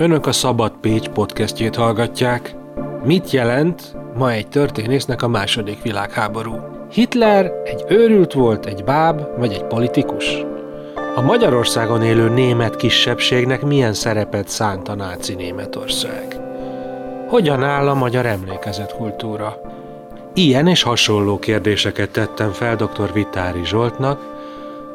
Önök a Szabad Pécs podcastjét hallgatják. Mit jelent ma egy történésznek a második világháború? Hitler egy őrült volt, egy báb vagy egy politikus? A Magyarországon élő német kisebbségnek milyen szerepet szánt a náci Németország? Hogyan áll a magyar emlékezetkultúra? Ilyen és hasonló kérdéseket tettem fel dr. Vitári Zsoltnak,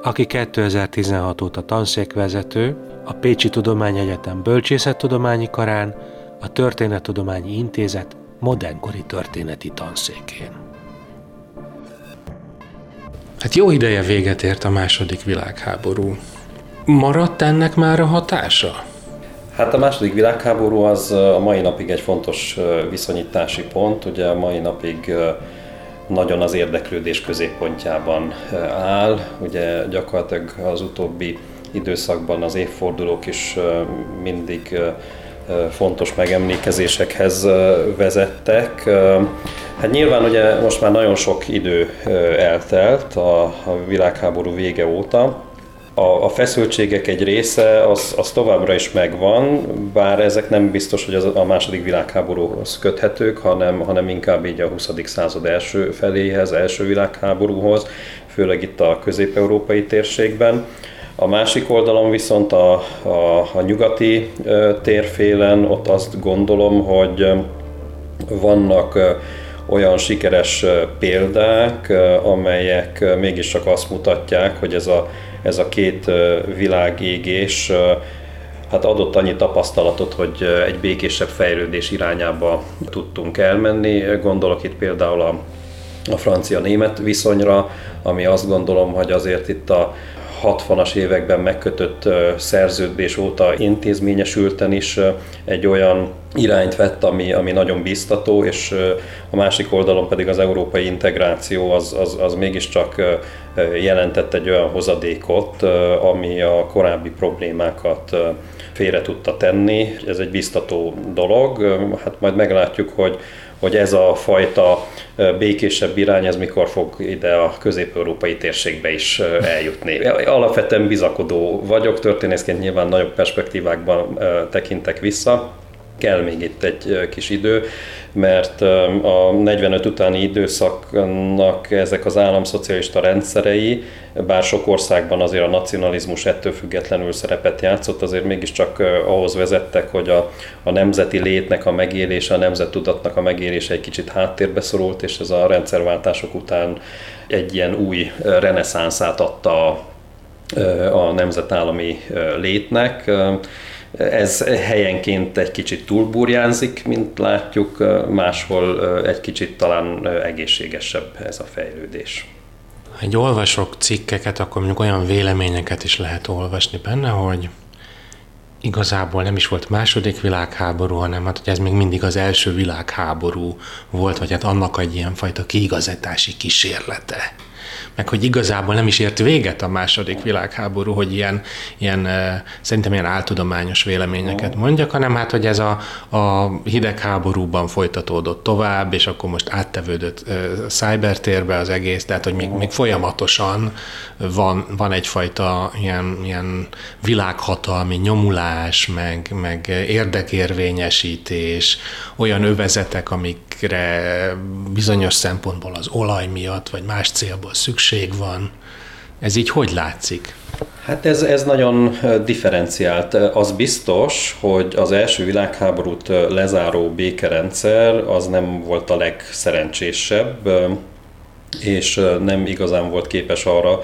aki 2016 óta tanszékvezető, a Pécsi Tudományegyetem Bölcsészettudományi Karán, a Történettudományi Intézet modernkori történeti tanszékén. Hát jó ideje véget ért a második világháború. Maradt ennek már a hatása? Hát a második világháború az a mai napig egy fontos viszonyítási pont, ugye a mai napig nagyon az érdeklődés középpontjában áll, ugye gyakorlatilag az utóbbi időszakban az évfordulók is mindig fontos megemlékezésekhez vezettek. Hát nyilván ugye most már nagyon sok idő eltelt a világháború vége óta. A feszültségek egy része az továbbra is megvan, bár ezek nem biztos, hogy a második világháborúhoz köthetők, hanem inkább így a 20. század első feléhez, első világháborúhoz, főleg itt a közép-európai térségben. A másik oldalon viszont a nyugati térfélen ott azt gondolom, hogy vannak olyan sikeres példák, amelyek mégiscsak azt mutatják, hogy ez a két világégés hát adott annyi tapasztalatot, hogy egy békésebb fejlődés irányába tudtunk elmenni. Gondolok itt például a francia-német viszonyra, ami azt gondolom, hogy azért itt a 60-as években megkötött szerződés óta intézményesülten is egy olyan irányt vett, ami nagyon biztató, és a másik oldalon pedig az európai integráció az mégiscsak jelentett egy olyan hozadékot, ami a korábbi problémákat félre tudta tenni. Ez egy biztató dolog, hát majd meglátjuk, hogy ez a fajta békésebb irány, ez mikor fog ide a közép-európai térségbe is eljutni. Alapvetően bizakodó vagyok, történészként nyilván nagyobb perspektívákban tekintek vissza. Kell még itt egy kis idő, mert a 45 utáni időszaknak ezek az államszocialista rendszerei, bár sok országban azért a nacionalizmus ettől függetlenül szerepet játszott, azért mégiscsak ahhoz vezettek, hogy a nemzeti létnek a megélése, a nemzettudatnak a megélése egy kicsit háttérbe szorult, és ez a rendszerváltások után egy ilyen új reneszánszát adta a nemzetállami létnek. Ez helyenként egy kicsit túlburjánzik, mint látjuk, máshol egy kicsit talán egészségesebb ez a fejlődés. Ha olvasok cikkeket, akkor mondjuk olyan véleményeket is lehet olvasni benne, hogy igazából nem is volt második világháború, hanem hát, hogy ez még mindig az első világháború volt, vagy hát annak egy ilyenfajta kiigazítási kísérlete. Meg hogy igazából nem is ért véget a második világháború, hogy ilyen szerintem ilyen áltudományos véleményeket mondjak, hanem hát, hogy ez a hidegháborúban folytatódott tovább, és akkor most áttevődött szájbertérbe az egész, tehát hogy még folyamatosan van egyfajta ilyen világhatalmi nyomulás, meg érdekérvényesítés, olyan övezetek, amikre bizonyos szempontból az olaj miatt, vagy más célból szükség van. Ez így hogy látszik? Hát ez nagyon differenciált. Az biztos, hogy az első világháborút lezáró békerendszer az nem volt a legszerencsésebb, és nem igazán volt képes arra,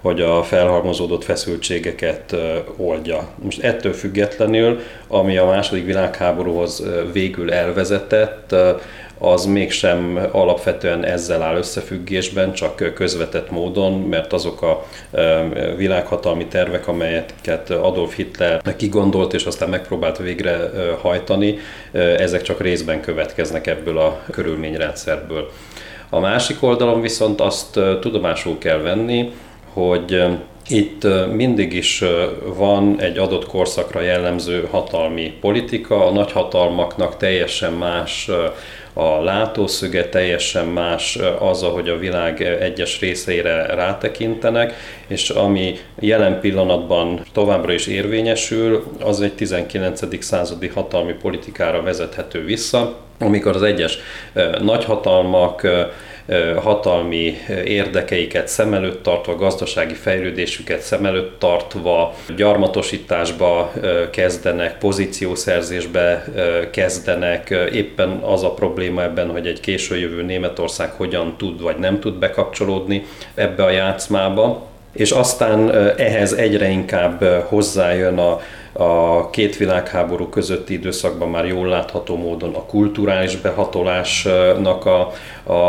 hogy a felhalmozódott feszültségeket oldja. Most ettől függetlenül, ami a második világháborúhoz végül elvezetett, az mégsem alapvetően ezzel áll összefüggésben, csak közvetett módon, mert azok a világhatalmi tervek, amelyeket Adolf Hitler kigondolt és aztán megpróbált végrehajtani, ezek csak részben következnek ebből a körülményrendszerből. A másik oldalon viszont azt tudomásul kell venni, hogy Itt mindig is van egy adott korszakra jellemző hatalmi politika, a nagyhatalmaknak teljesen más a látószöge, teljesen más az, ahogy a világ egyes részeire rátekintenek, és ami jelen pillanatban továbbra is érvényesül, az egy 19. századi hatalmi politikára vezethető vissza, amikor az egyes nagyhatalmak hatalmi érdekeiket szem előtt tartva, gazdasági fejlődésüket szem előtt tartva, gyarmatosításba kezdenek, pozíciószerzésbe kezdenek. Éppen az a probléma ebben, hogy egy későjövő Németország hogyan tud vagy nem tud bekapcsolódni ebbe a játszmába. És aztán ehhez egyre inkább hozzájön a két világháború közötti időszakban már jól látható módon a kulturális behatolásnak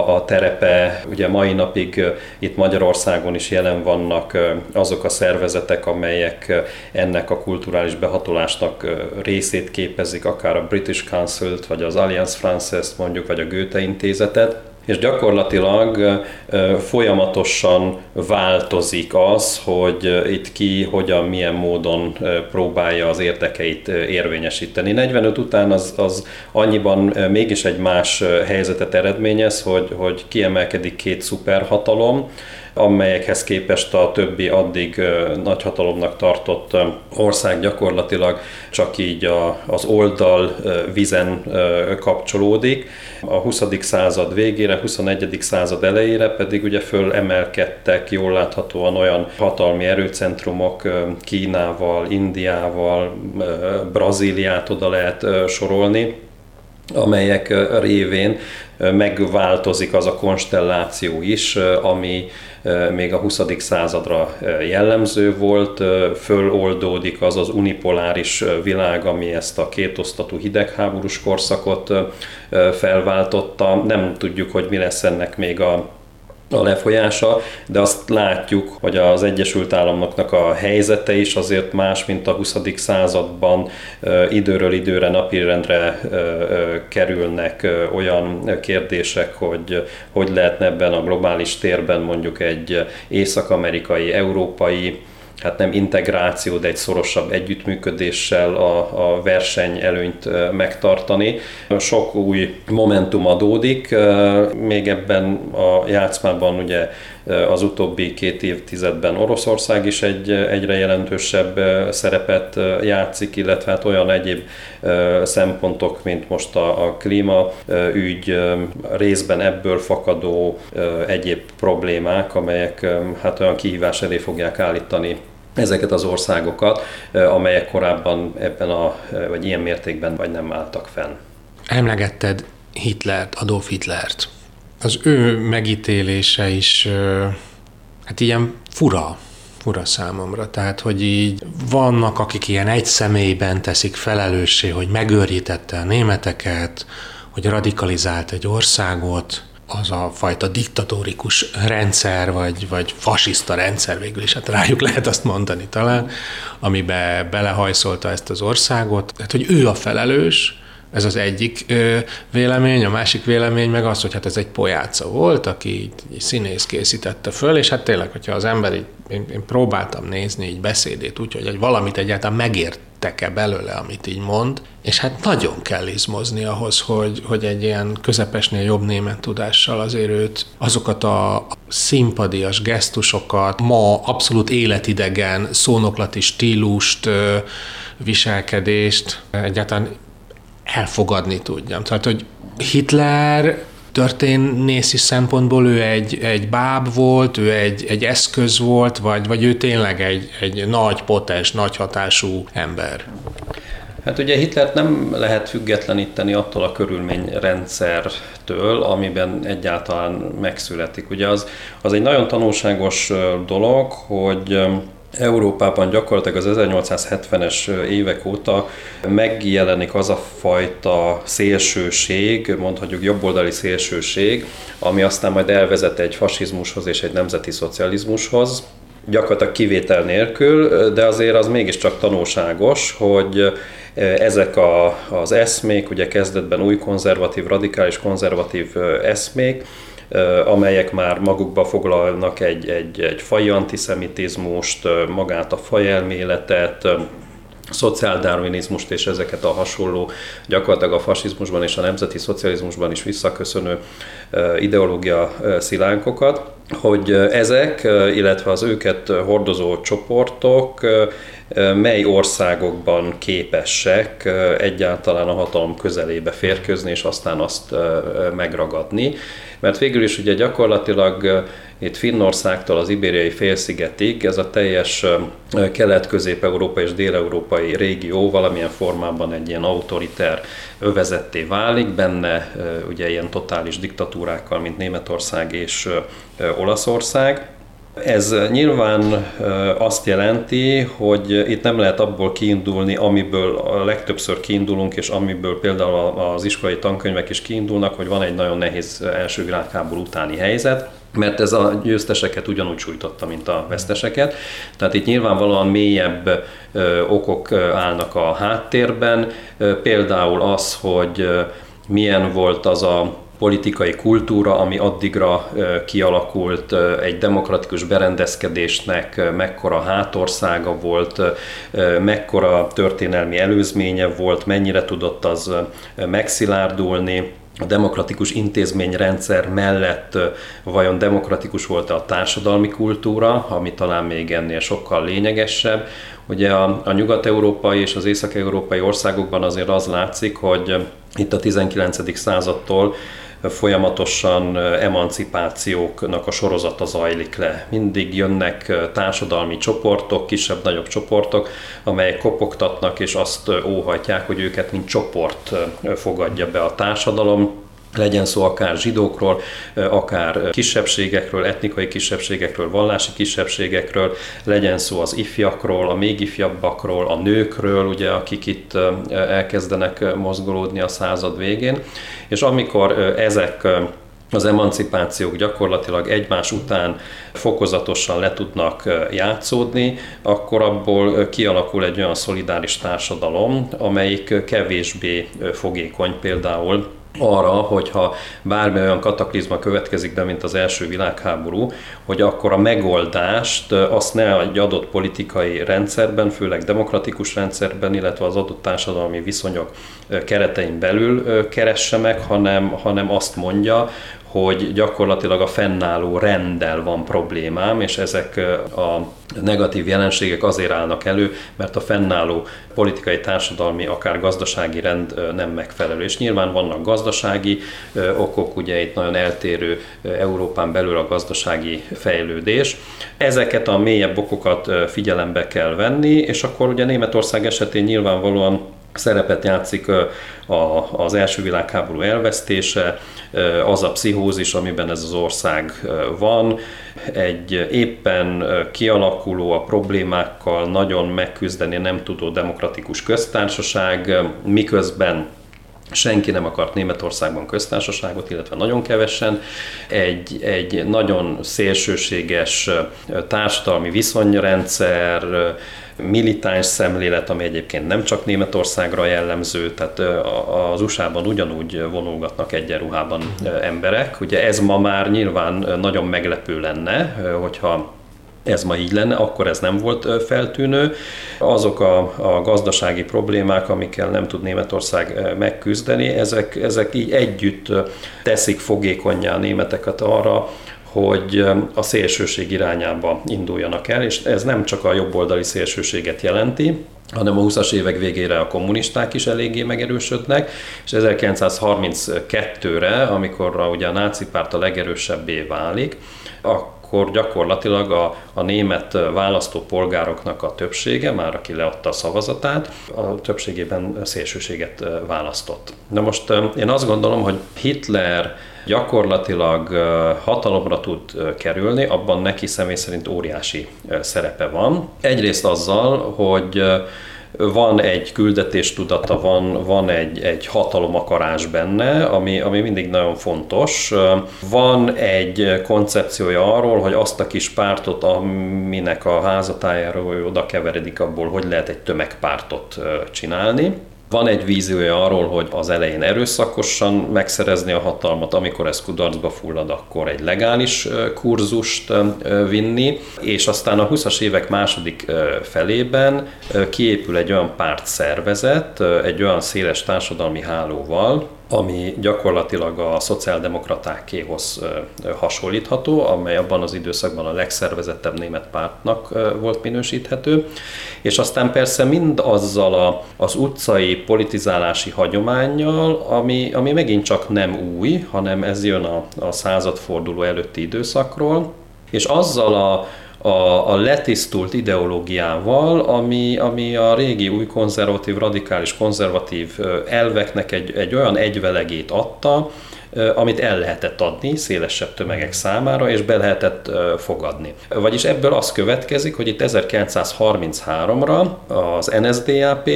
a terepe. Ugye mai napig itt Magyarországon is jelen vannak azok a szervezetek, amelyek ennek a kulturális behatolásnak részét képezik, akár a British Council-t, vagy az Alliance Française-t mondjuk, vagy a Goethe-intézetet. És gyakorlatilag folyamatosan változik az, hogy itt ki, hogyan, milyen módon próbálja az érdekeit érvényesíteni. 45 után az annyiban mégis egy más helyzetet eredményez, hogy kiemelkedik két szuperhatalom, amelyekhez képest a többi addig nagyhatalomnak tartott ország gyakorlatilag csak így az oldal vizen kapcsolódik. A 20. század végére, 21. század elejére pedig ugye fölemelkedtek jól láthatóan olyan hatalmi erőcentrumok Kínával, Indiával, Brazíliát oda lehet sorolni, amelyek révén megváltozik az a konstelláció is, ami még a 20. századra jellemző volt, föloldódik az az unipoláris világ, ami ezt a kétosztatú hidegháborús korszakot felváltotta. Nem tudjuk, hogy mi lesz ennek még a lefolyása, de azt látjuk, hogy az Egyesült Államoknak a helyzete is azért más, mint a 20. században. Időről időre napirendre kerülnek olyan kérdések, hogy lehetne ebben a globális térben mondjuk egy észak-amerikai, európai, hát nem integráció, de egy szorosabb együttműködéssel a versenyelőnyt megtartani. Sok új momentum adódik, még ebben a játszmában ugye az utóbbi két évtizedben Oroszország is egyre jelentősebb szerepet játszik, illetve hát olyan egyéb szempontok, mint most a klímaügy, részben ebből fakadó egyéb problémák, amelyek hát olyan kihívás elé fogják állítani ezeket az országokat, amelyek korábban ebben vagy ilyen mértékben vagy nem álltak fenn. Emlegetted Hitlert, Adolf Hitlert. Az ő megítélése is hát ilyen fura számomra. Tehát, hogy így vannak, akik ilyen egy személyben teszik felelőssé, hogy megőrítette a németeket, hogy radikalizált egy országot, az a fajta diktatórikus rendszer, vagy fasiszta rendszer végül is, hát rájuk lehet azt mondani talán, amiben belehajszolta ezt az országot. Hát, hogy ő a felelős, ez az egyik vélemény, a másik vélemény meg az, hogy hát ez egy pojáca volt, aki így színész készítette föl, és hát tényleg, hogyha az ember így, én próbáltam nézni így beszédét úgy, hogy valamit egyáltalán megértek-e belőle, amit így mond, és hát nagyon kell izmozni ahhoz, hogy egy ilyen közepesnél jobb német tudással azért őt azokat a színpadias gesztusokat, ma abszolút életidegen szónoklati stílust, viselkedést egyáltalán elfogadni tudjam. Tehát, hogy Hitler történészi szempontból ő egy báb volt, ő egy eszköz volt, vagy ő tényleg egy nagy potens, nagy hatású ember? Hát ugye Hitlert nem lehet függetleníteni attól a körülményrendszertől, amiben egyáltalán megszületik. Ugye az egy nagyon tanulságos dolog, hogy Európában gyakorlatilag az 1870-es évek óta megjelenik az a fajta szélsőség, mondhatjuk jobboldali szélsőség, ami aztán majd elvezet egy fasizmushoz és egy nemzeti szocializmushoz, gyakorlatilag kivétel nélkül, de azért az mégiscsak tanulságos, hogy ezek az eszmék, ugye kezdetben új konzervatív, radikális konzervatív eszmék, amelyek már magukba foglalnak egy faji antiszemitizmust, magát a fajelméletet, szociáldarwinizmust és ezeket a hasonló, gyakorlatilag a fasizmusban és a nemzeti szocializmusban is visszaköszönő ideológia szilánkokat, hogy ezek, illetve az őket hordozó csoportok mely országokban képesek egyáltalán a hatalom közelébe férkőzni, és aztán azt megragadni. Mert végül is ugye gyakorlatilag itt Finnországtól az Ibériai félszigetig ez a teljes kelet-közép-európai és dél-európai régió valamilyen formában egy ilyen autoriter övezetté válik, benne ugye ilyen totális diktatúrákkal, mint Németország és Olaszország. Ez nyilván azt jelenti, hogy itt nem lehet abból kiindulni, amiből a legtöbbször kiindulunk, és amiből például az iskolai tankönyvek is kiindulnak, hogy van egy nagyon nehéz első világháború utáni helyzet, mert ez a győzteseket ugyanúgy sújtotta, mint a veszteseket. Tehát itt nyilvánvalóan mélyebb okok állnak a háttérben, például az, hogy milyen volt az a politikai kultúra, ami addigra kialakult, egy demokratikus berendezkedésnek mekkora hátországa volt, mekkora történelmi előzménye volt, mennyire tudott az megszilárdulni, a demokratikus intézményrendszer mellett vajon demokratikus volt-e a társadalmi kultúra, ami talán még ennél sokkal lényegesebb. Ugye a nyugat-európai és az észak-európai országokban azért az látszik, hogy itt a 19. századtól folyamatosan emancipációknak a sorozata zajlik le. Mindig jönnek társadalmi csoportok, kisebb-nagyobb csoportok, amelyek kopogtatnak és azt óhajtják, hogy őket mint csoport fogadja be a társadalom. Legyen szó akár zsidókról, akár kisebbségekről, etnikai kisebbségekről, vallási kisebbségekről, legyen szó az ifjakról, a még ifjabbakról, a nőkről, ugye, akik itt elkezdenek mozgolódni a század végén. És amikor ezek az emancipációk gyakorlatilag egymás után fokozatosan le tudnak játszódni, akkor abból kialakul egy olyan szolidáris társadalom, amelyik kevésbé fogékony például arra, hogyha bármi olyan kataklizma következik be, mint az első világháború, hogy akkor a megoldást azt ne egy adott politikai rendszerben, főleg demokratikus rendszerben, illetve az adott társadalmi viszonyok keretein belül keresse meg, hanem azt mondja, hogy gyakorlatilag a fennálló renddel van problémám, és ezek a negatív jelenségek azért állnak elő, mert a fennálló politikai, társadalmi, akár gazdasági rend nem megfelelő. És nyilván vannak gazdasági okok, ugye itt nagyon eltérő Európán belül a gazdasági fejlődés. Ezeket a mélyebb okokat figyelembe kell venni, és akkor ugye Németország esetén nyilvánvalóan szerepet játszik az első világháború elvesztése, az a pszichózis, amiben ez az ország van, egy éppen kialakuló, a problémákkal nagyon megküzdeni nem tudó demokratikus köztársaság, miközben senki nem akart Németországban köztársaságot, illetve nagyon kevesen, egy nagyon szélsőséges társadalmi viszonyrendszer, militáns szemlélet, ami egyébként nem csak Németországra jellemző, tehát az USA-ban ugyanúgy vonulgatnak egyenruhában emberek. Ugye ez ma már nyilván nagyon meglepő lenne, hogyha ez ma így lenne, akkor ez nem volt feltűnő. Azok a gazdasági problémák, amikkel nem tud Németország megküzdeni, ezek így együtt teszik fogékonnyá a németeket arra, hogy a szélsőség irányába induljanak el, és ez nem csak a jobboldali szélsőséget jelenti, hanem a 20-as évek végére a kommunisták is eléggé megerősödnek, és 1932-re, amikor ugye a náci párt a legerősebbé válik, akkor gyakorlatilag a német választópolgároknak a többsége, már aki leadta a szavazatát, a többségében szélsőséget választott. Na most én azt gondolom, hogy Hitler gyakorlatilag hatalomra tud kerülni, abban neki személy szerint óriási szerepe van. Egyrészt azzal, hogy van egy küldetéstudata, van egy hatalomakarás benne, ami mindig nagyon fontos. Van egy koncepciója arról, hogy azt a kis pártot, aminek a házatájáról oda keveredik, abból hogy lehet egy tömegpártot csinálni. Van egy víziója arról, hogy az elején erőszakosan megszerezni a hatalmat, amikor ez kudarcba fullad, akkor egy legális kurzust vinni, és aztán a 20-as évek második felében kiépül egy olyan pártszervezet, egy olyan széles társadalmi hálóval, ami gyakorlatilag a szociáldemokratákéhoz hasonlítható, amely abban az időszakban a legszervezettebb német pártnak volt minősíthető. És aztán persze mind azzal az utcai politizálási hagyománnyal, ami megint csak nem új, hanem ez jön a századforduló előtti időszakról, és azzal a letisztult ideológiával, ami a régi új konzervatív, radikális konzervatív elveknek egy olyan egyvelegét adta, amit el lehetett adni szélesebb tömegek számára, és be lehetett fogadni. Vagyis ebből az következik, hogy itt 1933-ra az NSDAP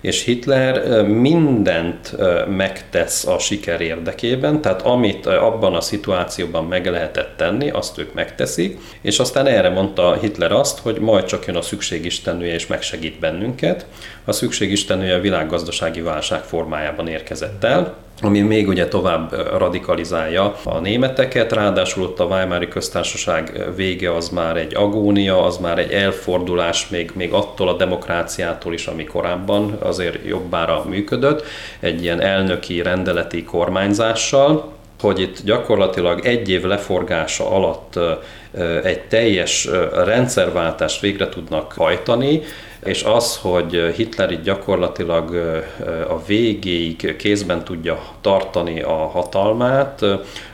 és Hitler mindent megtesz a siker érdekében, tehát amit abban a szituációban meg lehetett tenni, azt ők megteszik, és aztán erre mondta Hitler azt, hogy majd csak jön a szükségistenője és megsegít bennünket. A szükségistenője a világgazdasági válság formájában érkezett el, ami még ugye tovább radikalizálja a németeket, ráadásul ott a Weimári köztársaság vége az már egy agónia, az már egy elfordulás még attól a demokráciától is, ami korábban azért jobbára működött, egy ilyen elnöki, rendeleti kormányzással, hogy itt gyakorlatilag egy év leforgása alatt egy teljes rendszerváltást végre tudnak hajtani, és az, hogy Hitler itt gyakorlatilag a végéig kézben tudja tartani a hatalmát,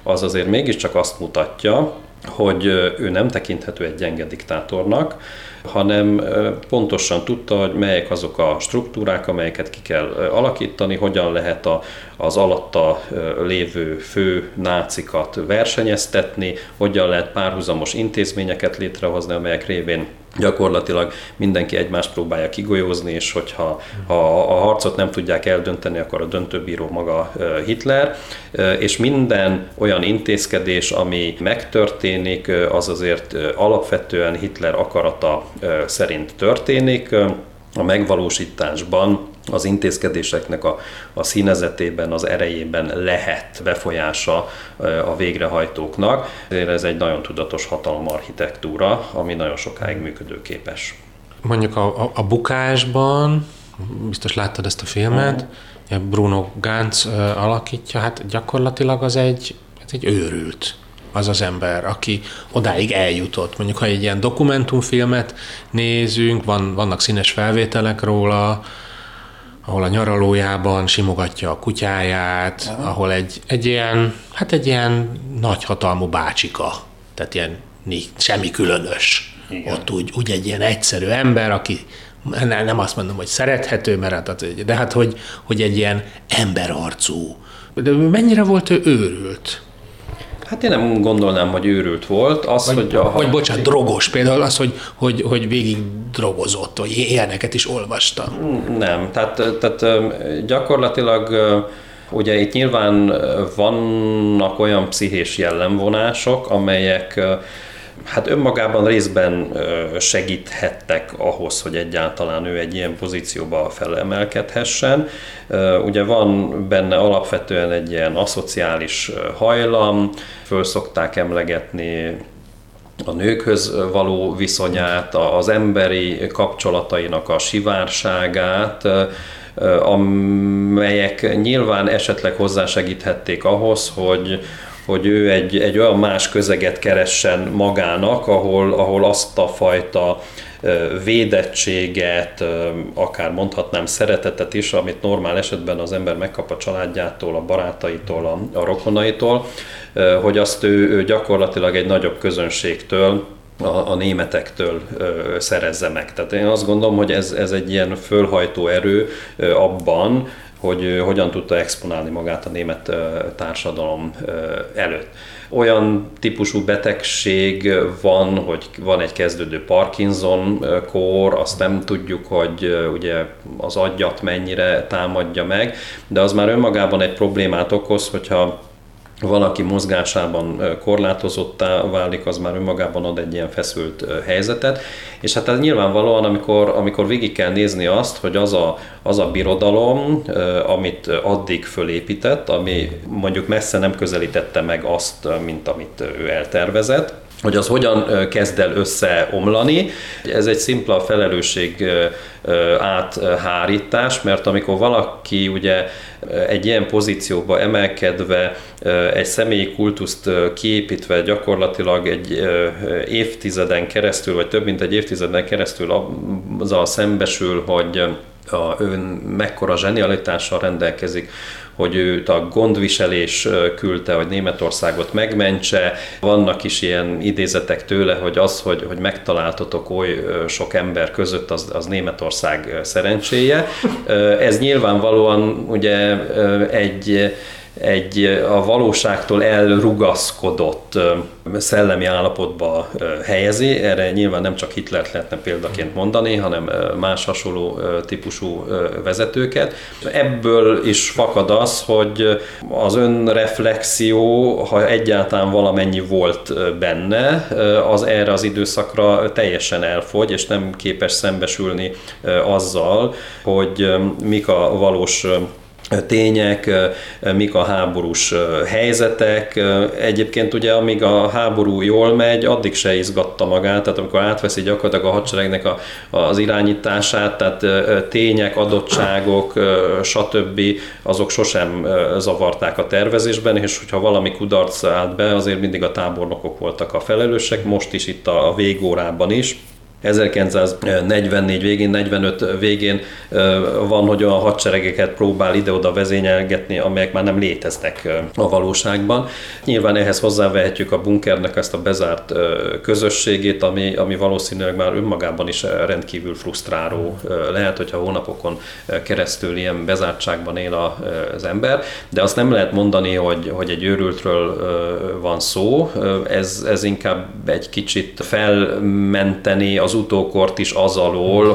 az azért mégiscsak azt mutatja, hogy ő nem tekinthető egy gyenge diktátornak, hanem pontosan tudta, hogy melyek azok a struktúrák, amelyeket ki kell alakítani, hogyan lehet az alatta lévő fő nácikat versenyeztetni, hogyan lehet párhuzamos intézményeket létrehozni, amelyek révén gyakorlatilag mindenki egymást próbálja kigolyózni, és hogyha a harcot nem tudják eldönteni, akkor a döntőbíró maga Hitler, és minden olyan intézkedés, ami megtörténik, az azért alapvetően Hitler akarata szerint történik. A megvalósításban, az intézkedéseknek a színezetében, az erejében lehet befolyása a végrehajtóknak. Ez egy nagyon tudatos hatalomarchitektúra, ami nagyon sokáig működőképes. Mondjuk a bukásban, biztos láttad ezt a filmet, Bruno Ganz alakítja, hát gyakorlatilag az egy őrült. Az az ember, aki odáig eljutott. Mondjuk, ha egy ilyen dokumentumfilmet nézünk, vannak színes felvételek róla, ahol a nyaralójában simogatja a kutyáját, ahol egy ilyen nagyhatalmú bácsika, tehát ilyen semmi különös. Igen. Ott úgy egy ilyen egyszerű ember, aki nem azt mondom, hogy szerethető, mert de hát, hogy egy ilyen emberarcú. De mennyire volt ő őrült? Hát én nem gondolnám, hogy őrült volt. Drogos például az, hogy végig drogozott, vagy ilyeneket is olvastam. Nem, tehát gyakorlatilag ugye itt nyilván vannak olyan pszichés jellemvonások, amelyek hát önmagában részben segíthettek ahhoz, hogy egyáltalán ő egy ilyen pozícióba felemelkedhessen. Ugye van benne alapvetően egy ilyen aszociális hajlam, föl szokták emlegetni a nőkhöz való viszonyát, az emberi kapcsolatainak a sivárságát, amelyek nyilván esetleg hozzásegíthették ahhoz, hogy ő egy olyan más közeget keressen magának, ahol azt a fajta védettséget, akár mondhatnám szeretetet is, amit normál esetben az ember megkap a családjától, a barátaitól, a rokonaitól, hogy azt ő gyakorlatilag egy nagyobb közönségtől, a németektől szerezze meg. Tehát én azt gondolom, hogy ez egy ilyen fölhajtó erő abban, hogy hogyan tudta exponálni magát a német társadalom előtt. Olyan típusú betegség van, hogy van egy kezdődő Parkinson-kór, azt nem tudjuk, hogy ugye az agyat mennyire támadja meg, de az már önmagában egy problémát okoz, hogyha valaki mozgásában korlátozottá válik, az már önmagában ad egy ilyen feszült helyzetet. És hát ez nyilvánvalóan, amikor végig kell nézni azt, hogy az a birodalom, amit addig fölépített, ami mondjuk messze nem közelítette meg azt, mint amit ő eltervezett, hogy az hogyan kezd el összeomlani. Ez egy szimpla felelősség áthárítás, mert amikor valaki ugye egy ilyen pozícióba emelkedve, egy személyi kultuszt kiépítve gyakorlatilag egy évtizeden keresztül, vagy több mint egy évtizeden keresztül azzal szembesül, hogy ön mekkora zsenialitással rendelkezik, hogy őt a gondviselés küldte, hogy Németországot megmentse. Vannak is ilyen idézetek tőle, hogy az, hogy megtaláltatok oly sok ember között, az Németország szerencséje. Ez nyilvánvalóan ugye egy a valóságtól elrugaszkodott szellemi állapotba helyezi. Erre nyilván nem csak Hitlert lehetne példaként mondani, hanem más hasonló típusú vezetőket. Ebből is fakad az, hogy az önreflexió, ha egyáltalán valamennyi volt benne, az erre az időszakra teljesen elfogy, és nem képes szembesülni azzal, hogy mik a valós tények, mik a háborús helyzetek. Egyébként ugye amíg a háború jól megy, addig se izgatta magát, tehát amikor átveszi gyakorlatilag a hadseregnek az irányítását, tehát tények, adottságok, stb. Azok sosem zavarták a tervezésben, és hogyha valami kudarc állt be, azért mindig a tábornokok voltak a felelősek, most is itt a végórában is. 1944 végén, 45 végén van, hogy olyan hadseregeket próbál ide-oda vezényelgetni, amelyek már nem léteznek a valóságban. Nyilván ehhez hozzávehetjük a bunkernek ezt a bezárt közösségét, ami valószínűleg már önmagában is rendkívül frusztráló lehet, hogyha hónapokon keresztül ilyen bezártságban él az ember. De azt nem lehet mondani, hogy egy őrültről van szó, ez inkább egy kicsit felmenteni az utókort is az alól,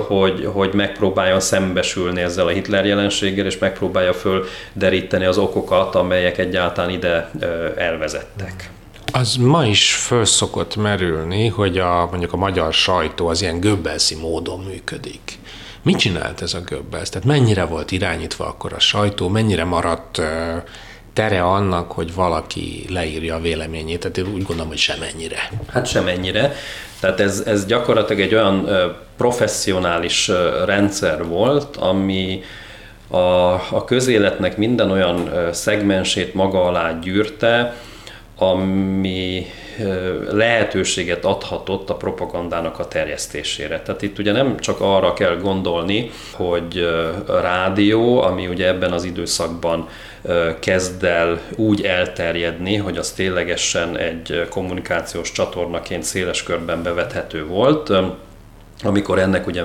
hogy megpróbálja szembesülni ezzel a Hitler jelenséggel, és megpróbálja földeríteni az okokat, amelyek egyáltalán ide elvezettek. Az ma is föl szokott merülni, hogy mondjuk a magyar sajtó az ilyen Goebbelszi módon működik. Mit csinált ez a Goebbels? Tehát mennyire volt irányítva akkor a sajtó, mennyire maradt tere annak, hogy valaki leírja a véleményét? Tehát én úgy gondolom, hogy semennyire. Hát semennyire. Tehát ez gyakorlatilag egy olyan professzionális rendszer volt, ami a közéletnek minden olyan szegmensét maga alá gyűrte, ami lehetőséget adhatott a propagandának a terjesztésére. Tehát itt ugye nem csak arra kell gondolni, hogy rádió, ami ugye ebben az időszakban kezd el úgy elterjedni, hogy az ténylegesen egy kommunikációs csatornaként széles körben bevethető volt, amikor ennek ugye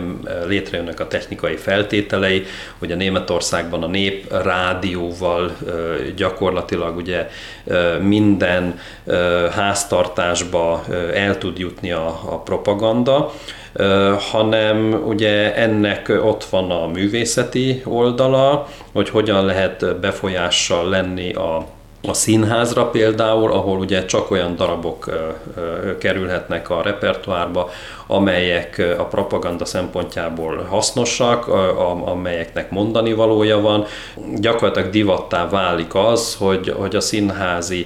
létrejönnek a technikai feltételei, ugye Németországban a nép rádióval gyakorlatilag ugye minden háztartásba el tud jutni a propaganda, hanem ugye ennek ott van a művészeti oldala, hogy hogyan lehet befolyással lenni a színházra például, ahol ugye csak olyan darabok kerülhetnek a repertoárba, amelyek a propaganda szempontjából hasznosak, amelyeknek mondani valója van. Gyakorlatilag divattá válik az, hogy a színházi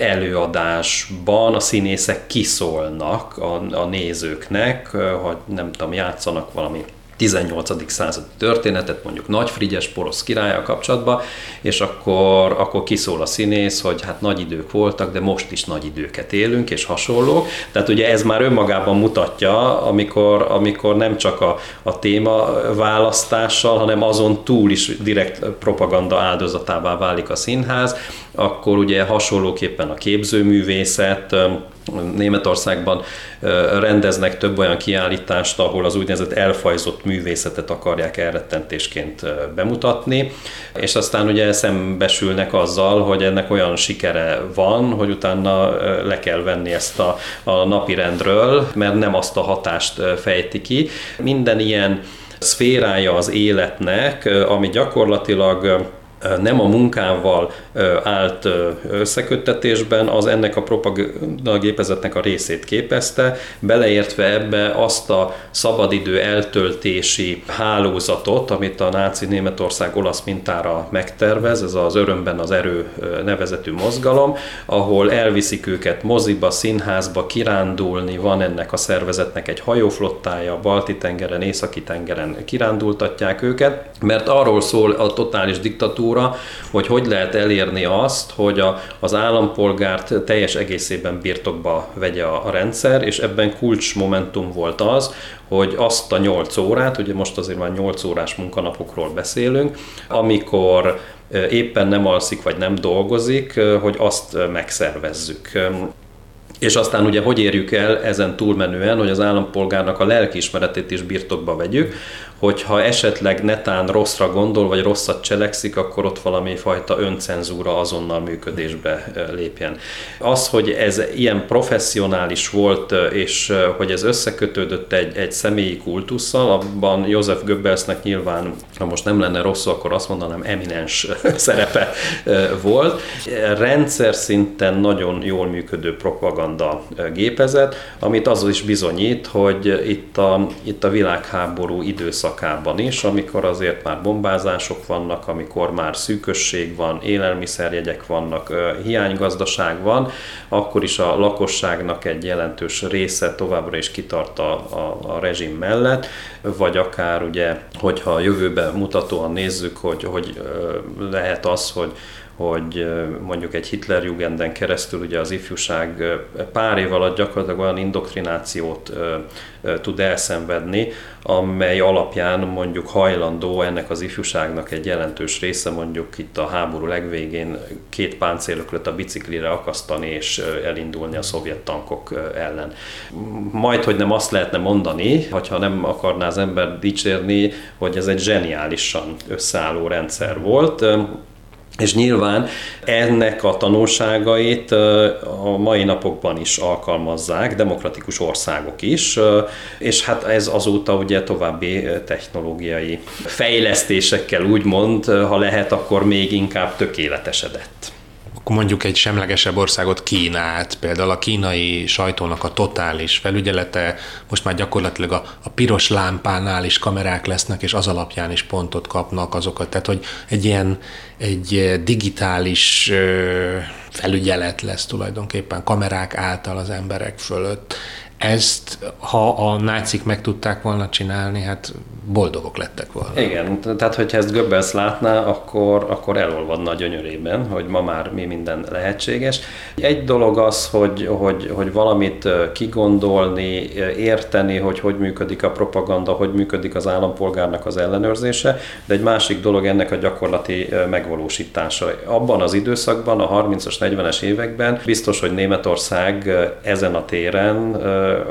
előadásban a színészek kiszólnak a nézőknek, hogy nem tudom, játszanak valami 18. századi történetet, mondjuk Nagy Frigyes porosz királlyal kapcsolatban, és akkor kiszól a színész, hogy hát nagy idők voltak, de most is nagy időket élünk, és hasonlók. Tehát ugye ez már önmagában mutatja, amikor nem csak a téma választással, hanem azon túl is direkt propaganda áldozatává válik a színház, akkor ugye hasonlóképpen a képzőművészet, Németországban rendeznek több olyan kiállítást, ahol az úgynevezett elfajzott művészetet akarják elrettentésként bemutatni, és aztán ugye szembesülnek azzal, hogy ennek olyan sikere van, hogy utána le kell venni ezt a napirendről, mert nem azt a hatást fejti ki. Minden ilyen szférája az életnek, ami gyakorlatilag nem a munkával állt összeköttetésben, az ennek a propagandagépezetnek a részét képezte, beleértve ebbe azt a szabadidő eltöltési hálózatot, amit a náci Németország olasz mintára megtervez, ez az Örömben az Erő nevezetű mozgalom, ahol elviszik őket moziba, színházba kirándulni, van ennek a szervezetnek egy hajóflottája, Balti-tengeren, Északi-tengeren kirándultatják őket, mert arról szól a totális diktatúra, hogy hogy lehet elérni azt, hogy az állampolgárt teljes egészében birtokba vegye a rendszer, és ebben kulcsmomentum volt az, hogy azt a 8 órát, ugye most azért már 8 órás munkanapokról beszélünk, amikor éppen nem alszik vagy nem dolgozik, hogy azt megszervezzük. És aztán ugye hogy érjük el ezen túlmenően, hogy az állampolgárnak a lelkiismeretét is birtokba vegyük, hogyha esetleg netán rosszra gondol, vagy rosszat cselekszik, akkor ott valami fajta öncenzúra azonnal működésbe lépjen. Az, hogy ez ilyen professzionális volt, és hogy ez összekötődött egy személyi kultusszal, abban József Goebbelsnek nyilván, ha most nem lenne rossz, akkor azt mondanám, eminens szerepe volt. Rendszer szinten nagyon jól működő propaganda gépezet, amit az is bizonyít, hogy itt a világháború időszak is, amikor azért már bombázások vannak, amikor már szűkösség van, élelmiszerjegyek vannak, hiánygazdaság van, akkor is a lakosságnak egy jelentős része továbbra is kitart a rezsim mellett, vagy akár ugye, hogyha a jövőben mutatóan nézzük, hogy lehet az, hogy mondjuk egy Hitlerjugenden keresztül ugye az ifjúság pár év alatt gyakorlatilag olyan indoktrinációt tud elszenvedni, amely alapján mondjuk hajlandó ennek az ifjúságnak egy jelentős része mondjuk itt a háború legvégén 2 páncélöklöt a biciklire akasztani és elindulni a szovjet tankok ellen. Majdhogy nem azt lehetne mondani, hogyha nem akarná az ember dicsérni, hogy ez egy zseniálisan összeálló rendszer volt, és nyilván ennek a tanulságait a mai napokban is alkalmazzák, demokratikus országok is, és hát ez azóta ugye további technológiai fejlesztésekkel úgymond, ha lehet, akkor még inkább tökéletesedett. Mondjuk egy semlegesebb országot, Kínát, például a kínai sajtónak a totális felügyelete, most már gyakorlatilag a piros lámpánál is kamerák lesznek, és az alapján is pontot kapnak azokat. Tehát, hogy egy digitális felügyelet lesz tulajdonképpen kamerák által az emberek fölött. Ezt, ha a nácik meg tudták volna csinálni, hát boldogok lettek volna. Igen, tehát hogyha ezt Goebbels látná, akkor elolvadna a gyönyörében, hogy ma már mi minden lehetséges. Egy dolog az, hogy valamit kigondolni, érteni, hogy működik a propaganda, hogy működik az állampolgárnak az ellenőrzése, de egy másik dolog ennek a gyakorlati megvalósítása. Abban az időszakban, a 30-as, 40-es években biztos, hogy Németország ezen a téren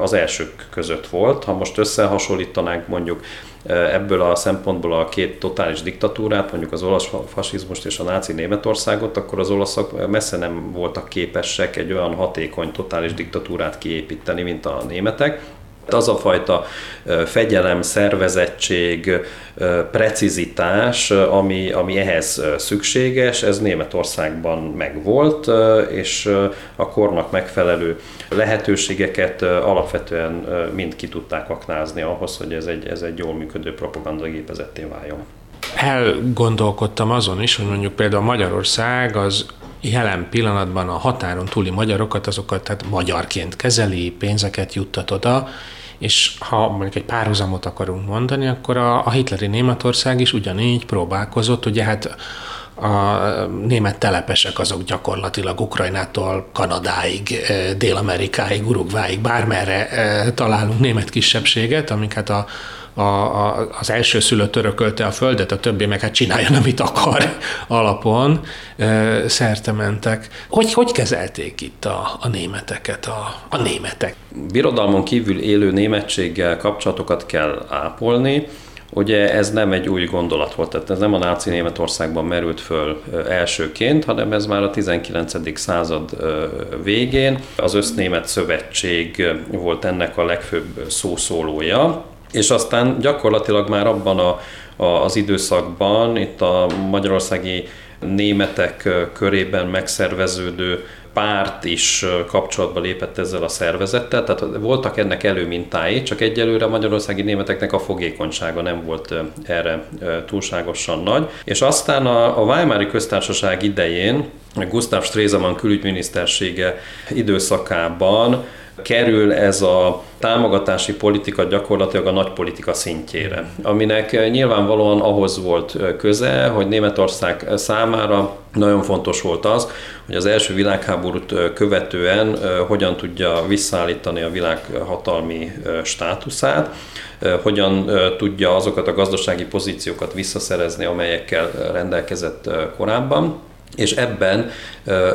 az elsők között volt. Ha most összehasonlítanánk mondjuk ebből a szempontból a két totális diktatúrát, mondjuk az olasz fasizmust és a náci Németországot, akkor az olaszok messze nem voltak képesek egy olyan hatékony totális diktatúrát kiépíteni, mint a németek. Az a fajta fegyelem, szervezettség, precizitás, ami ehhez szükséges, ez Németországban megvolt, és a kornak megfelelő lehetőségeket alapvetően mind ki tudták aknázni ahhoz, hogy ez egy jól működő propagandagépezetté váljon. Elgondolkodtam azon is, hogy mondjuk például Magyarország az jelen pillanatban a határon túli magyarokat, azokat tehát magyarként kezeli, pénzeket juttat oda, és ha mondjuk egy párhuzamot akarunk mondani, akkor a hitleri Németország is ugyanígy próbálkozott, ugye hát a német telepesek azok gyakorlatilag Ukrajnától Kanadáig, Dél-Amerikáig, Uruguayig, bármerre találunk német kisebbséget, amik hát az elsőszülött örökölte a földet, a többi meg hát csináljon, amit akar alapon szerte mentek. Hogy kezelték itt a németeket, a németek? Birodalmon kívül élő németséggel kapcsolatokat kell ápolni. Ugye ez nem egy új gondolat volt, tehát ez nem a náci Németországban merült föl elsőként, hanem ez már a 19. század végén. Az Össznémet Szövetség volt ennek a legfőbb szószólója, És aztán gyakorlatilag már abban az időszakban, itt a magyarországi németek körében megszerveződő párt is kapcsolatba lépett ezzel a szervezettel, tehát voltak ennek előmintái, csak egyelőre a magyarországi németeknek a fogékonysága nem volt erre túlságosan nagy. És aztán a Weimári Köztársaság idején, Gustav Stresemann külügyminisztersége időszakában kerül ez a támogatási politika gyakorlatilag a nagypolitika szintjére, aminek nyilvánvalóan ahhoz volt köze, hogy Németország számára nagyon fontos volt az, hogy az első világháborút követően hogyan tudja visszaállítani a világ hatalmi státuszát, hogyan tudja azokat a gazdasági pozíciókat visszaszerezni, amelyekkel rendelkezett korábban, és ebben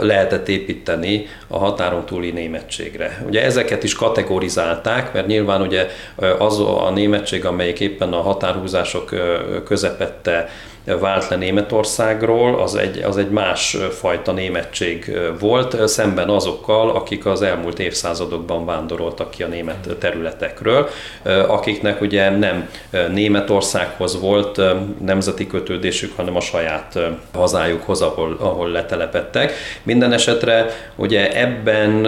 lehetett építeni a határon túli németségre. Ugye ezeket is kategorizálták, mert nyilván ugye az a németség, amelyik éppen a határhúzások közepette vált le Németországról, az egy más fajta németség volt, szemben azokkal, akik az elmúlt évszázadokban vándoroltak ki a német területekről, akiknek ugye nem Németországhoz volt nemzeti kötődésük, hanem a saját hazájukhoz, ahol letelepedtek. Minden esetre ugye ebben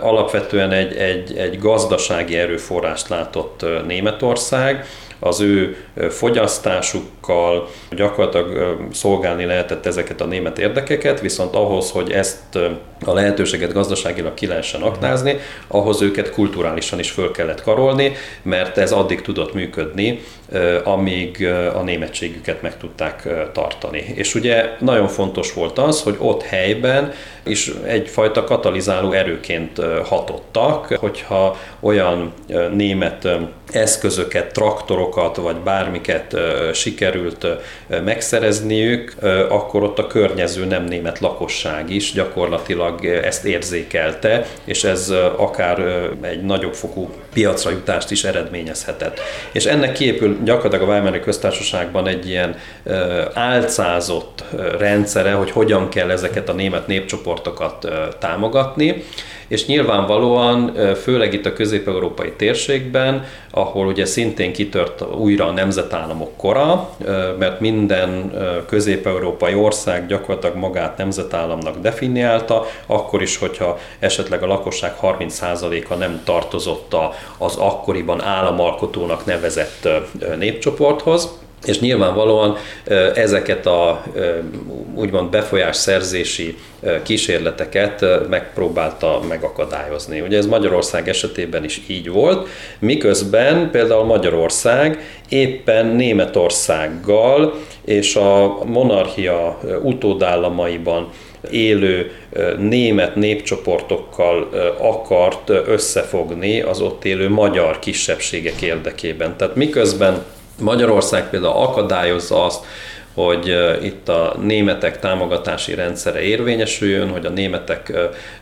alapvetően egy gazdasági erőforrást látott Németország, az ő fogyasztásukkal gyakorlatilag szolgálni lehetett ezeket a német érdekeket, viszont ahhoz, hogy ezt a lehetőséget gazdaságilag ki lehessen aknázni, ahhoz őket kulturálisan is föl kellett karolni, mert ez addig tudott működni, amíg a németségüket meg tudták tartani. És ugye nagyon fontos volt az, hogy ott helyben is egyfajta katalizáló erőként hatottak, hogyha olyan német eszközöket, traktorokat vagy bármiket sikerült megszerezniük, akkor ott a környező nem német lakosság is gyakorlatilag ezt érzékelte, és ez akár egy nagyobb fokú piacra jutást is eredményezhetett. És ennek kiépül gyakorlatilag a Weimári Köztársaságban egy ilyen álcázott rendszere, hogy hogyan kell ezeket a német népcsoportokat támogatni, és nyilvánvalóan főleg itt a közép-európai térségben, ahol ugye szintén kitört újra a nemzetállamok kora, mert minden közép-európai ország gyakorlatilag magát nemzetállamnak definiálta, akkor is, hogyha esetleg a lakosság 30%-a nem tartozott az akkoriban államalkotónak nevezett népcsoporthoz, és nyilvánvalóan ezeket a úgymond befolyásszerzési kísérleteket megpróbálta megakadályozni. Ugye ez Magyarország esetében is így volt, miközben például Magyarország éppen Németországgal és a monarchia utódállamaiban élő német népcsoportokkal akart összefogni az ott élő magyar kisebbségek érdekében. Tehát miközben Magyarország például akadályozza azt, hogy itt a németek támogatási rendszere érvényesüljön, hogy a németek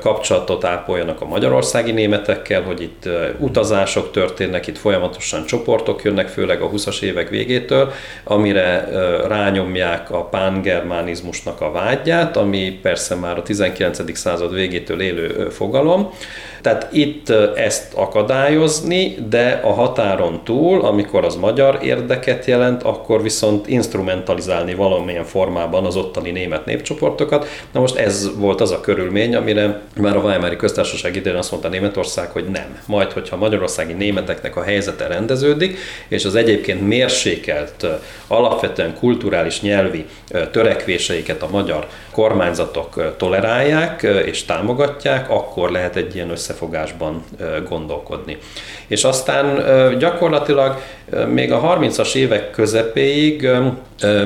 kapcsolatot ápoljanak a magyarországi németekkel, hogy itt utazások történnek, itt folyamatosan csoportok jönnek, főleg a 20-as évek végétől, amire rányomják a pángermánizmusnak a vágyát, ami persze már a 19. század végétől élő fogalom. Tehát itt ezt akadályozni, de a határon túl, amikor az magyar érdeket jelent, akkor viszont instrumentalizálni valamilyen formában az ottani német népcsoportokat. Na most ez volt az a körülmény, amire már a Weimári Köztársaság idején azt mondta Németország, hogy nem. Majd, hogyha a magyarországi németeknek a helyzete rendeződik, és az egyébként mérsékelt, alapvetően kulturális nyelvi törekvéseiket a magyar kormányzatok tolerálják és támogatják, akkor lehet egy ilyen összefogásban gondolkodni. És aztán gyakorlatilag még a 30-as évek közepéig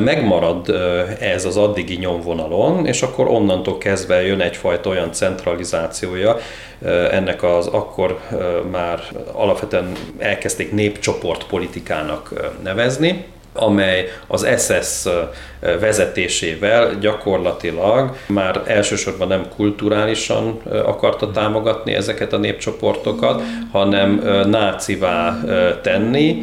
megmarad ez az addigi nyomvonalon, és akkor onnantól kezdve jön egyfajta olyan centralizációja ennek az akkor már alapvetően elkezdték népcsoportpolitikának nevezni, amely az SS vezetésével gyakorlatilag már elsősorban nem kulturálisan akarta támogatni ezeket a népcsoportokat, hanem nácivá tenni,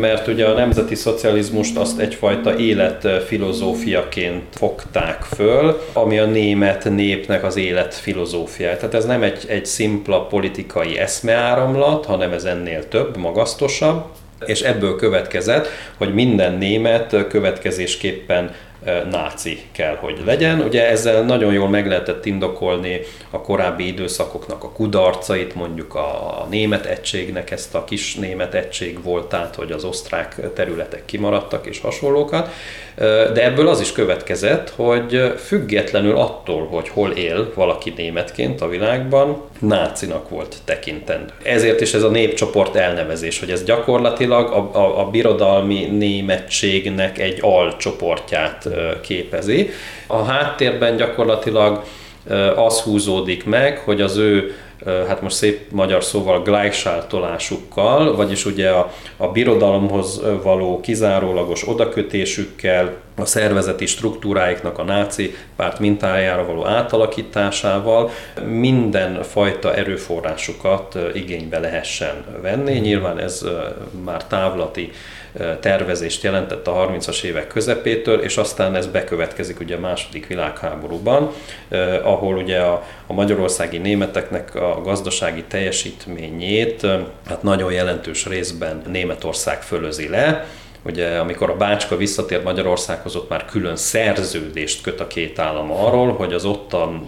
mert ugye a nemzeti szocializmust azt egyfajta életfilozófiaként fogták föl, ami a német népnek az életfilozófiája. Tehát ez nem egy szimpla politikai eszmeáramlat, hanem ez ennél több, magasztosabb, És ebből következett, hogy minden német következésképpen náci kell, hogy legyen. Ugye ezzel nagyon jól meg lehetett indokolni a korábbi időszakoknak a kudarcait, mondjuk a német egységnek, ezt a kis német egység volt, tehát hogy az osztrák területek kimaradtak és hasonlókat, de ebből az is következett, hogy függetlenül attól, hogy hol él valaki németként a világban, nácinak volt tekintendő. Ezért is ez a népcsoport elnevezés, hogy ez gyakorlatilag a birodalmi németségnek egy alcsoportját képezi. A háttérben gyakorlatilag az húzódik meg, hogy az ő, hát most szép magyar szóval gleichschaltolásukkal, vagyis ugye a birodalomhoz való kizárólagos odakötésükkel, a szervezeti struktúráiknak a náci párt mintájára való átalakításával minden fajta erőforrásukat igénybe lehessen venni. Nyilván ez már távlati tervezést jelentett a 30-as évek közepétől, és aztán ez bekövetkezik ugye a II. Világháborúban, ahol ugye a magyarországi németeknek a gazdasági teljesítményét hát nagyon jelentős részben Németország fölözi le. Ugye amikor a Bácska visszatér Magyarországhoz, ott már külön szerződést köt a két állam arról, hogy az ottani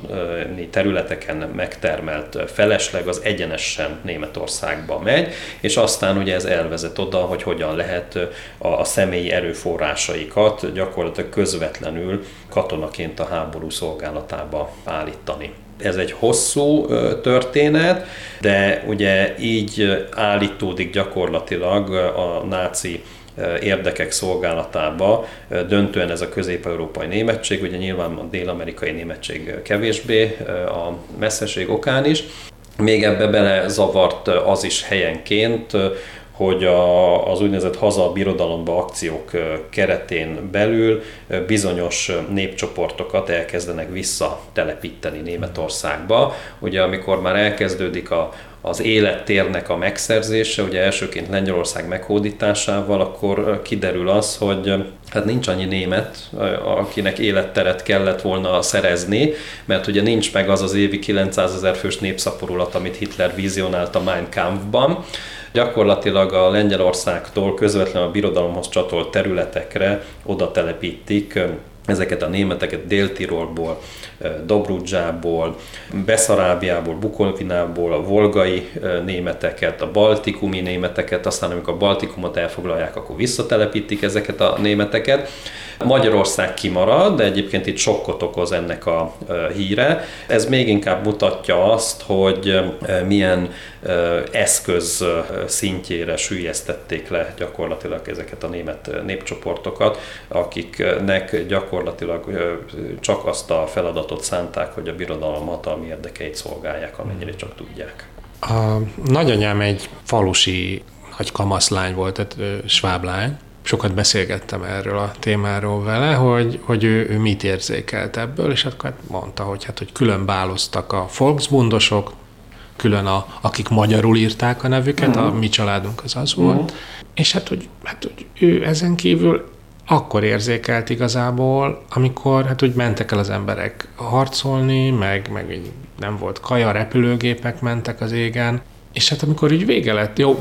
területeken megtermelt felesleg az egyenesen Németországba megy, és aztán ugye ez elvezet oda, hogy hogyan lehet a személyi erőforrásaikat gyakorlatilag közvetlenül katonaként a háború szolgálatába állítani. Ez egy hosszú történet, de ugye így állítódik gyakorlatilag a náci érdekek szolgálatába döntően ez a közép-európai németség, ugye nyilván a dél-amerikai németség kevésbé a messzeség okán is. Még ebbe bele zavart az is helyenként, hogy az úgynevezett haza a birodalomba akciók keretén belül bizonyos népcsoportokat elkezdenek visszatelepíteni Németországba. Ugye amikor már elkezdődik az élettérnek a megszerzése, ugye elsőként Lengyelország meghódításával, akkor kiderül az, hogy hát nincs annyi német, akinek életteret kellett volna szerezni, mert ugye nincs meg az az évi 900 000 fős népszaporulat, amit Hitler vizionált a Mein Kampfban. Gyakorlatilag a Lengyelországtól közvetlenül a birodalomhoz csatolt területekre oda telepítik ezeket a németeket Dél-Tirolból, Dobrudzsából, Beszarábiából, Bukovinából, a volgai németeket, a baltikumi németeket, aztán amikor a Baltikumot elfoglalják, akkor visszatelepítik ezeket a németeket. Magyarország kimarad, de egyébként itt sokkot okoz ennek a híre. Ez még inkább mutatja azt, hogy milyen eszköz szintjére süllyesztették le gyakorlatilag ezeket a német népcsoportokat, akiknek gyakorlatilag csak azt a feladatot szánták, hogy a birodalom hatalmi érdekeit szolgálják, amennyire csak tudják. A nagyanyám egy falusi nagy kamaszlány volt, tehát sváblány. Sokat beszélgettem erről a témáról vele, hogy ő mit érzékelt ebből, és akkor mondta, hogy külön báloztak a Volksbundosok, külön akik magyarul írták a nevüket, a mi családunk az volt, és hogy ő ezen kívül akkor érzékelt igazából, amikor hogy mentek el az emberek harcolni, meg nem volt kaja, repülőgépek mentek az égen, és amikor így vége lett, jó,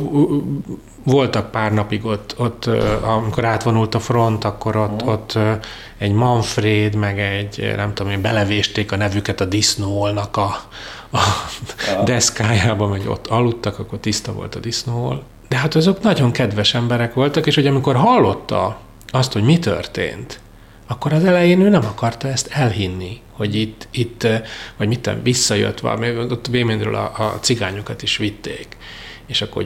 voltak pár napig ott amikor átvonult a front, akkor ott egy Manfred, meg egy, nem tudom én, belevésték a nevüket a disznóolnak a deszkájába, meg ott aludtak, akkor tiszta volt a disznóol. De azok nagyon kedves emberek voltak, és hogy amikor hallotta azt, hogy mi történt, akkor az elején ő nem akarta ezt elhinni, hogy itt vagy visszajött valami, ott Béménről a cigányokat is vitték. És akkor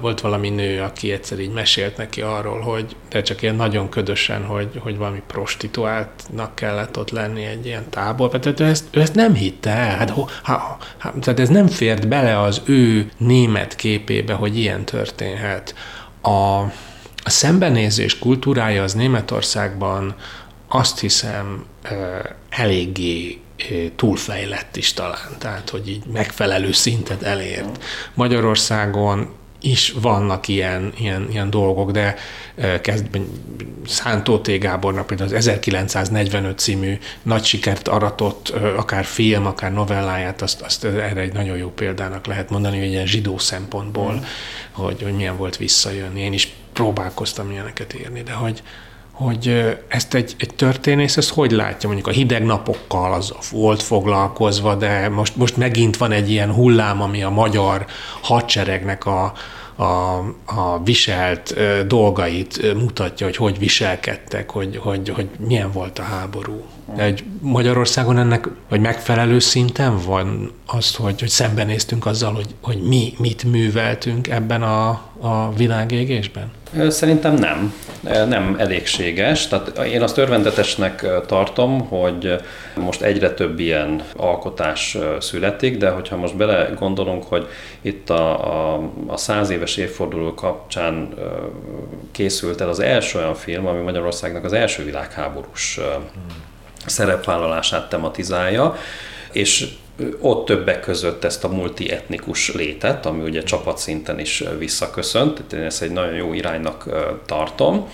volt valami nő, aki egyszer így mesélt neki arról, hogy de csak ilyen nagyon ködösen, hogy valami prostituáltnak kellett ott lenni egy ilyen táborban. Tehát ő ezt nem hitte el. Tehát ez nem fért bele az ő német képébe, hogy ilyen történhet. A szembenézés kultúrája az Németországban azt hiszem eléggé túlfejlett is talán, tehát hogy így megfelelő szintet elért. Magyarországon is vannak ilyen dolgok, de Szántó T. Gábornak például az 1945 című nagy sikert aratott, akár film, akár novelláját, azt erre egy nagyon jó példának lehet mondani, hogy ilyen zsidó szempontból, hogy milyen volt visszajönni. Én is próbálkoztam ilyeneket írni, de hogy ezt egy történész, ezt hogy látja? Mondjuk a hideg napokkal az volt foglalkozva, de most megint van egy ilyen hullám, ami a magyar hadseregnek a viselt dolgait mutatja, hogy viselkedtek, hogy milyen volt a háború. Egy Magyarországon ennek vagy megfelelő szinten van az, hogy szembenéztünk azzal, hogy mi mit műveltünk ebben a világégésben? Szerintem nem. Nem elégséges. Tehát én azt örvendetesnek tartom, hogy most egyre több ilyen alkotás születik, de hogyha most bele gondolunk, hogy itt a 100 éves évforduló kapcsán készült el az első olyan film, ami Magyarországnak az első világháborús szerepvállalását tematizálja, és ott többek között ezt a multietnikus létet, ami ugye csapatszinten is visszaköszönt, én ezt egy nagyon jó iránynak tartom.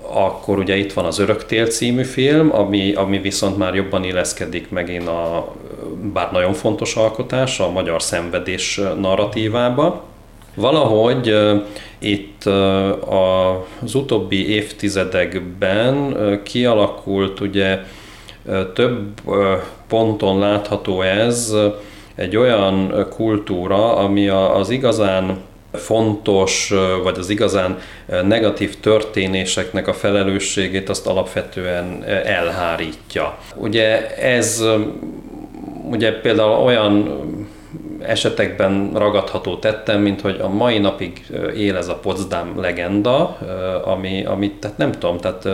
Akkor ugye itt van az Öröktél című film, ami viszont már jobban illeszkedik megint bár nagyon fontos alkotás, a magyar szenvedés narratívába. Valahogy itt az utóbbi évtizedekben kialakult ugye több ponton látható ez egy olyan kultúra, ami az igazán fontos, vagy az igazán negatív történéseknek a felelősségét azt alapvetően elhárítja. Ugye ez ugye például olyan esetekben ragadható tettem, mint hogy a mai napig él ez a Potsdam legenda, ami tehát nem tudom, tehát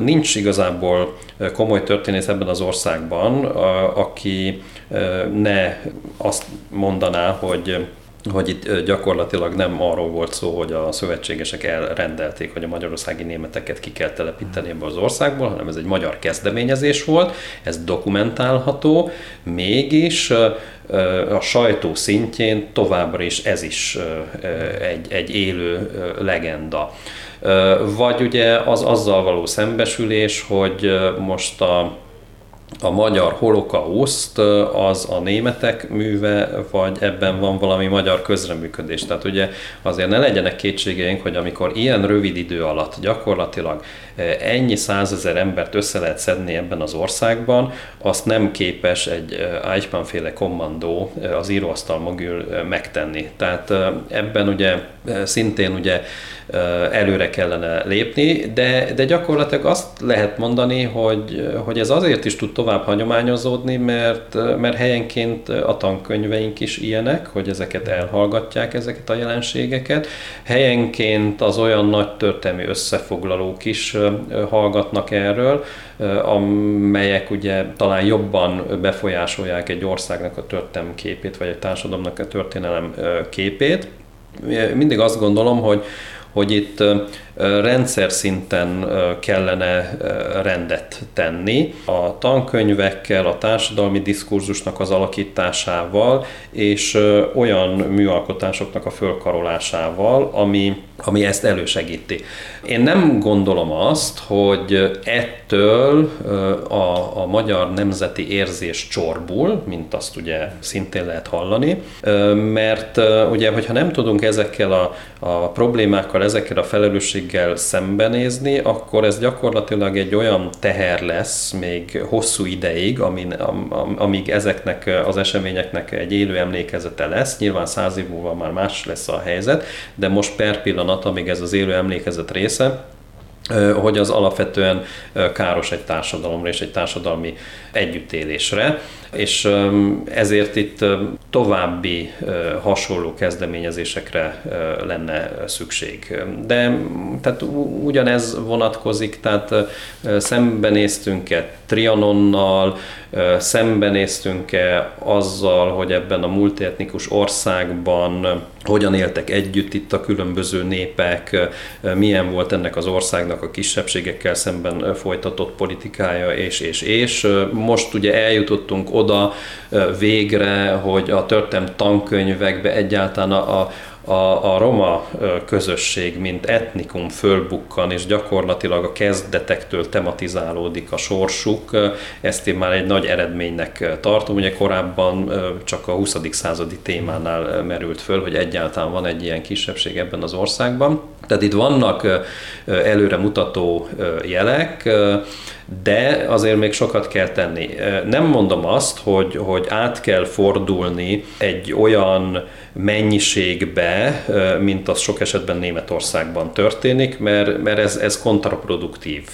nincs igazából komoly történész ebben az országban, aki ne azt mondaná, hogy itt gyakorlatilag nem arról volt szó, hogy a szövetségesek elrendelték, hogy a magyarországi németeket ki kell telepíteni ebbe az országból, hanem ez egy magyar kezdeményezés volt, ez dokumentálható, mégis a sajtó szintjén továbbra is ez is egy élő legenda. Vagy ugye az azzal való szembesülés, hogy most a magyar holokauszt az a németek műve, vagy ebben van valami magyar közreműködés. Tehát ugye azért ne legyenek kétségeink, hogy amikor ilyen rövid idő alatt gyakorlatilag ennyi 100 000 embert össze lehet szedni ebben az országban, azt nem képes egy Eichmann-féle kommandó az íróasztal mögül megtenni. Tehát ebben ugye szintén ugye előre kellene lépni, de gyakorlatilag azt lehet mondani, hogy ez azért is tud tovább hagyományozódni, mert helyenként a tankönyveink is ilyenek, hogy ezeket elhallgatják, ezeket a jelenségeket. Helyenként az olyan nagy történelmi összefoglalók is hallgatnak erről, amelyek ugye talán jobban befolyásolják egy országnak a történelem képét, vagy egy társadalomnak a történelem képét. Mindig azt gondolom, hogy itt rendszer szinten kellene rendet tenni a tankönyvekkel, a társadalmi diskurzusnak az alakításával, és olyan műalkotásoknak a fölkarolásával, ami ezt elősegíti. Én nem gondolom azt, hogy ettől a magyar nemzeti érzés csorbul, mint azt ugye szintén lehet hallani, mert ugye, hogyha nem tudunk ezekkel a problémákkal, ezekkel a felelősséggel szembenézni, akkor ez gyakorlatilag egy olyan teher lesz még hosszú ideig, amíg ezeknek az eseményeknek egy élő emlékezete lesz. Nyilván 100 év múlva már más lesz a helyzet, de most per pillanat, amíg ez az élő emlékezet része, hogy az alapvetően káros egy társadalomra és egy társadalmi együttélésre, és ezért itt további hasonló kezdeményezésekre lenne szükség. De tehát ugyanez vonatkozik, tehát szembenéztünk-e Trianonnal, szembenéztünk-e azzal, hogy ebben a multietnikus országban hogyan éltek együtt itt a különböző népek, milyen volt ennek az országnak a kisebbségekkel szemben folytatott politikája, és. Most ugye eljutottunk oda végre, hogy a történelem tankönyvekbe egyáltalán a a roma közösség, mint etnikum fölbukkan, és gyakorlatilag a kezdetektől tematizálódik a sorsuk, ezt én már egy nagy eredménynek tartom. Ugye korábban csak a 20. századi témánál merült föl, hogy egyáltalán van egy ilyen kisebbség ebben az országban. Tehát itt vannak előremutató jelek, de azért még sokat kell tenni. Nem mondom azt, hogy át kell fordulni egy olyan mennyiségbe, mint az sok esetben Németországban történik, mert ez kontraproduktív.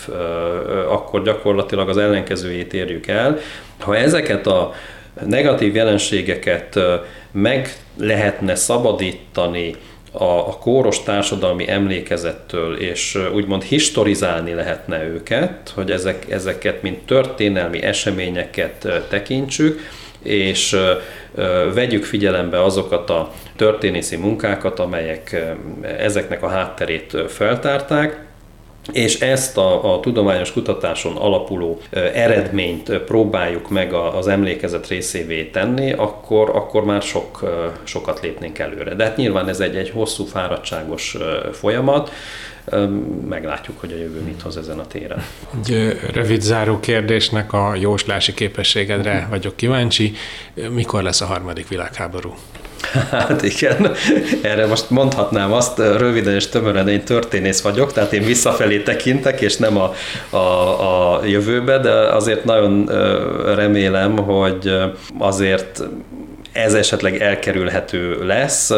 Akkor gyakorlatilag az ellenkezőjét érjük el. Ha ezeket a negatív jelenségeket meg lehetne szabadítani a kóros társadalmi emlékezettől, és úgymond historizálni lehetne őket, hogy ezeket mint történelmi eseményeket tekintsük, és vegyük figyelembe azokat a történészi munkákat, amelyek ezeknek a hátterét feltárták, és ezt a tudományos kutatáson alapuló eredményt próbáljuk meg az emlékezet részévé tenni, akkor már sokat lépnénk előre. De hát nyilván ez egy hosszú, fáradtságos folyamat. Meglátjuk, hogy a jövő mit hoz ezen a téren. Egy rövid záró kérdésnek a jóslási képességedre vagyok kíváncsi. Mikor lesz a harmadik világháború? Hát igen, erre most mondhatnám azt röviden és tömören, én történész vagyok, tehát én visszafelé tekintek, és nem a jövőbe, de azért nagyon remélem, hogy azért ez esetleg elkerülhető lesz.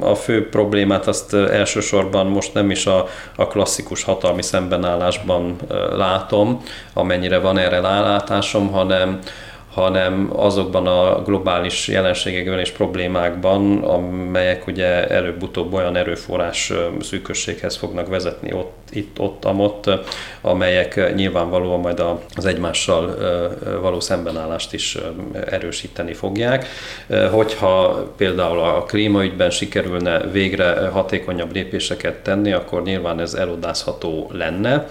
A fő problémát azt elsősorban most nem is a klasszikus hatalmi szembenállásban látom, amennyire van erre rálátásom, hanem azokban a globális jelenségekben és problémákban, amelyek ugye előbb-utóbb olyan erőforrás szűkösséghez fognak vezetni ott, amelyek nyilvánvalóan majd az egymással való szembenállást is erősíteni fogják. Hogyha például a klímaügyben sikerülne végre hatékonyabb lépéseket tenni, akkor nyilván ez elodázható lenne,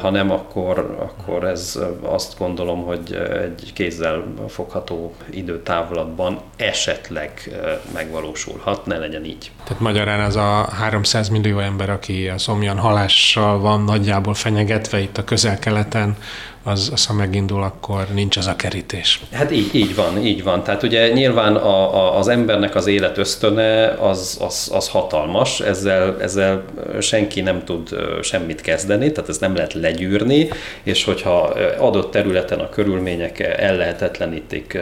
ha nem, akkor ez azt gondolom, hogy egy kézzel fogható időtávlatban esetleg megvalósulhat, ne legyen így. Tehát magyarán az a 300 millió ember, aki a szomjan halással van nagyjából fenyegetve itt a közel-keleten, az ha megindul, akkor nincs az a kerítés. Hát így van. Tehát ugye nyilván az embernek az élet ösztöne az hatalmas, ezzel senki nem tud semmit kezdeni, tehát ezt nem lehet legyűrni, és hogyha adott területen a körülmények ellehetetlenítik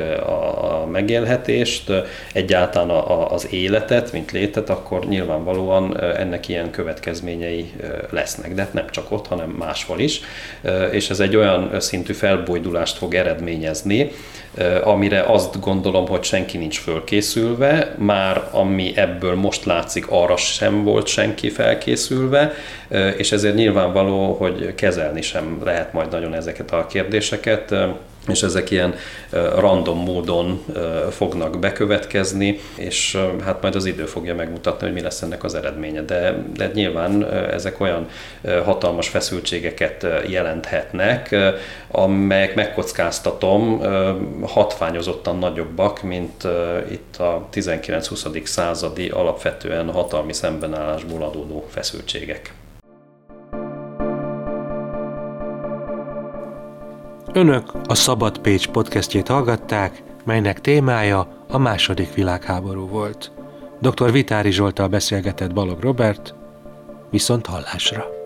a megélhetést, egyáltalán az életet, mint létet, akkor nyilvánvalóan ennek ilyen következményei lesznek, de nem csak ott, hanem máshol is, és ez egy olyan szintű felbojdulást fog eredményezni, amire azt gondolom, hogy senki nincs fölkészülve, már ami ebből most látszik, arra sem volt senki felkészülve, és ezért nyilvánvaló, hogy kezelni sem lehet majd nagyon ezeket a kérdéseket, és ezek ilyen random módon fognak bekövetkezni, és hát majd az idő fogja megmutatni, hogy mi lesz ennek az eredménye. De nyilván ezek olyan hatalmas feszültségeket jelenthetnek, amelyek megkockáztatom hatványozottan nagyobbak, mint itt a 19-20. századi alapvetően hatalmi szembenállásból adódó feszültségek. Önök a Szabad Pécs podcastjét hallgatták, melynek témája a második világháború volt. Dr. Vitári Zsolttal beszélgetett Balog Robert, viszont hallásra.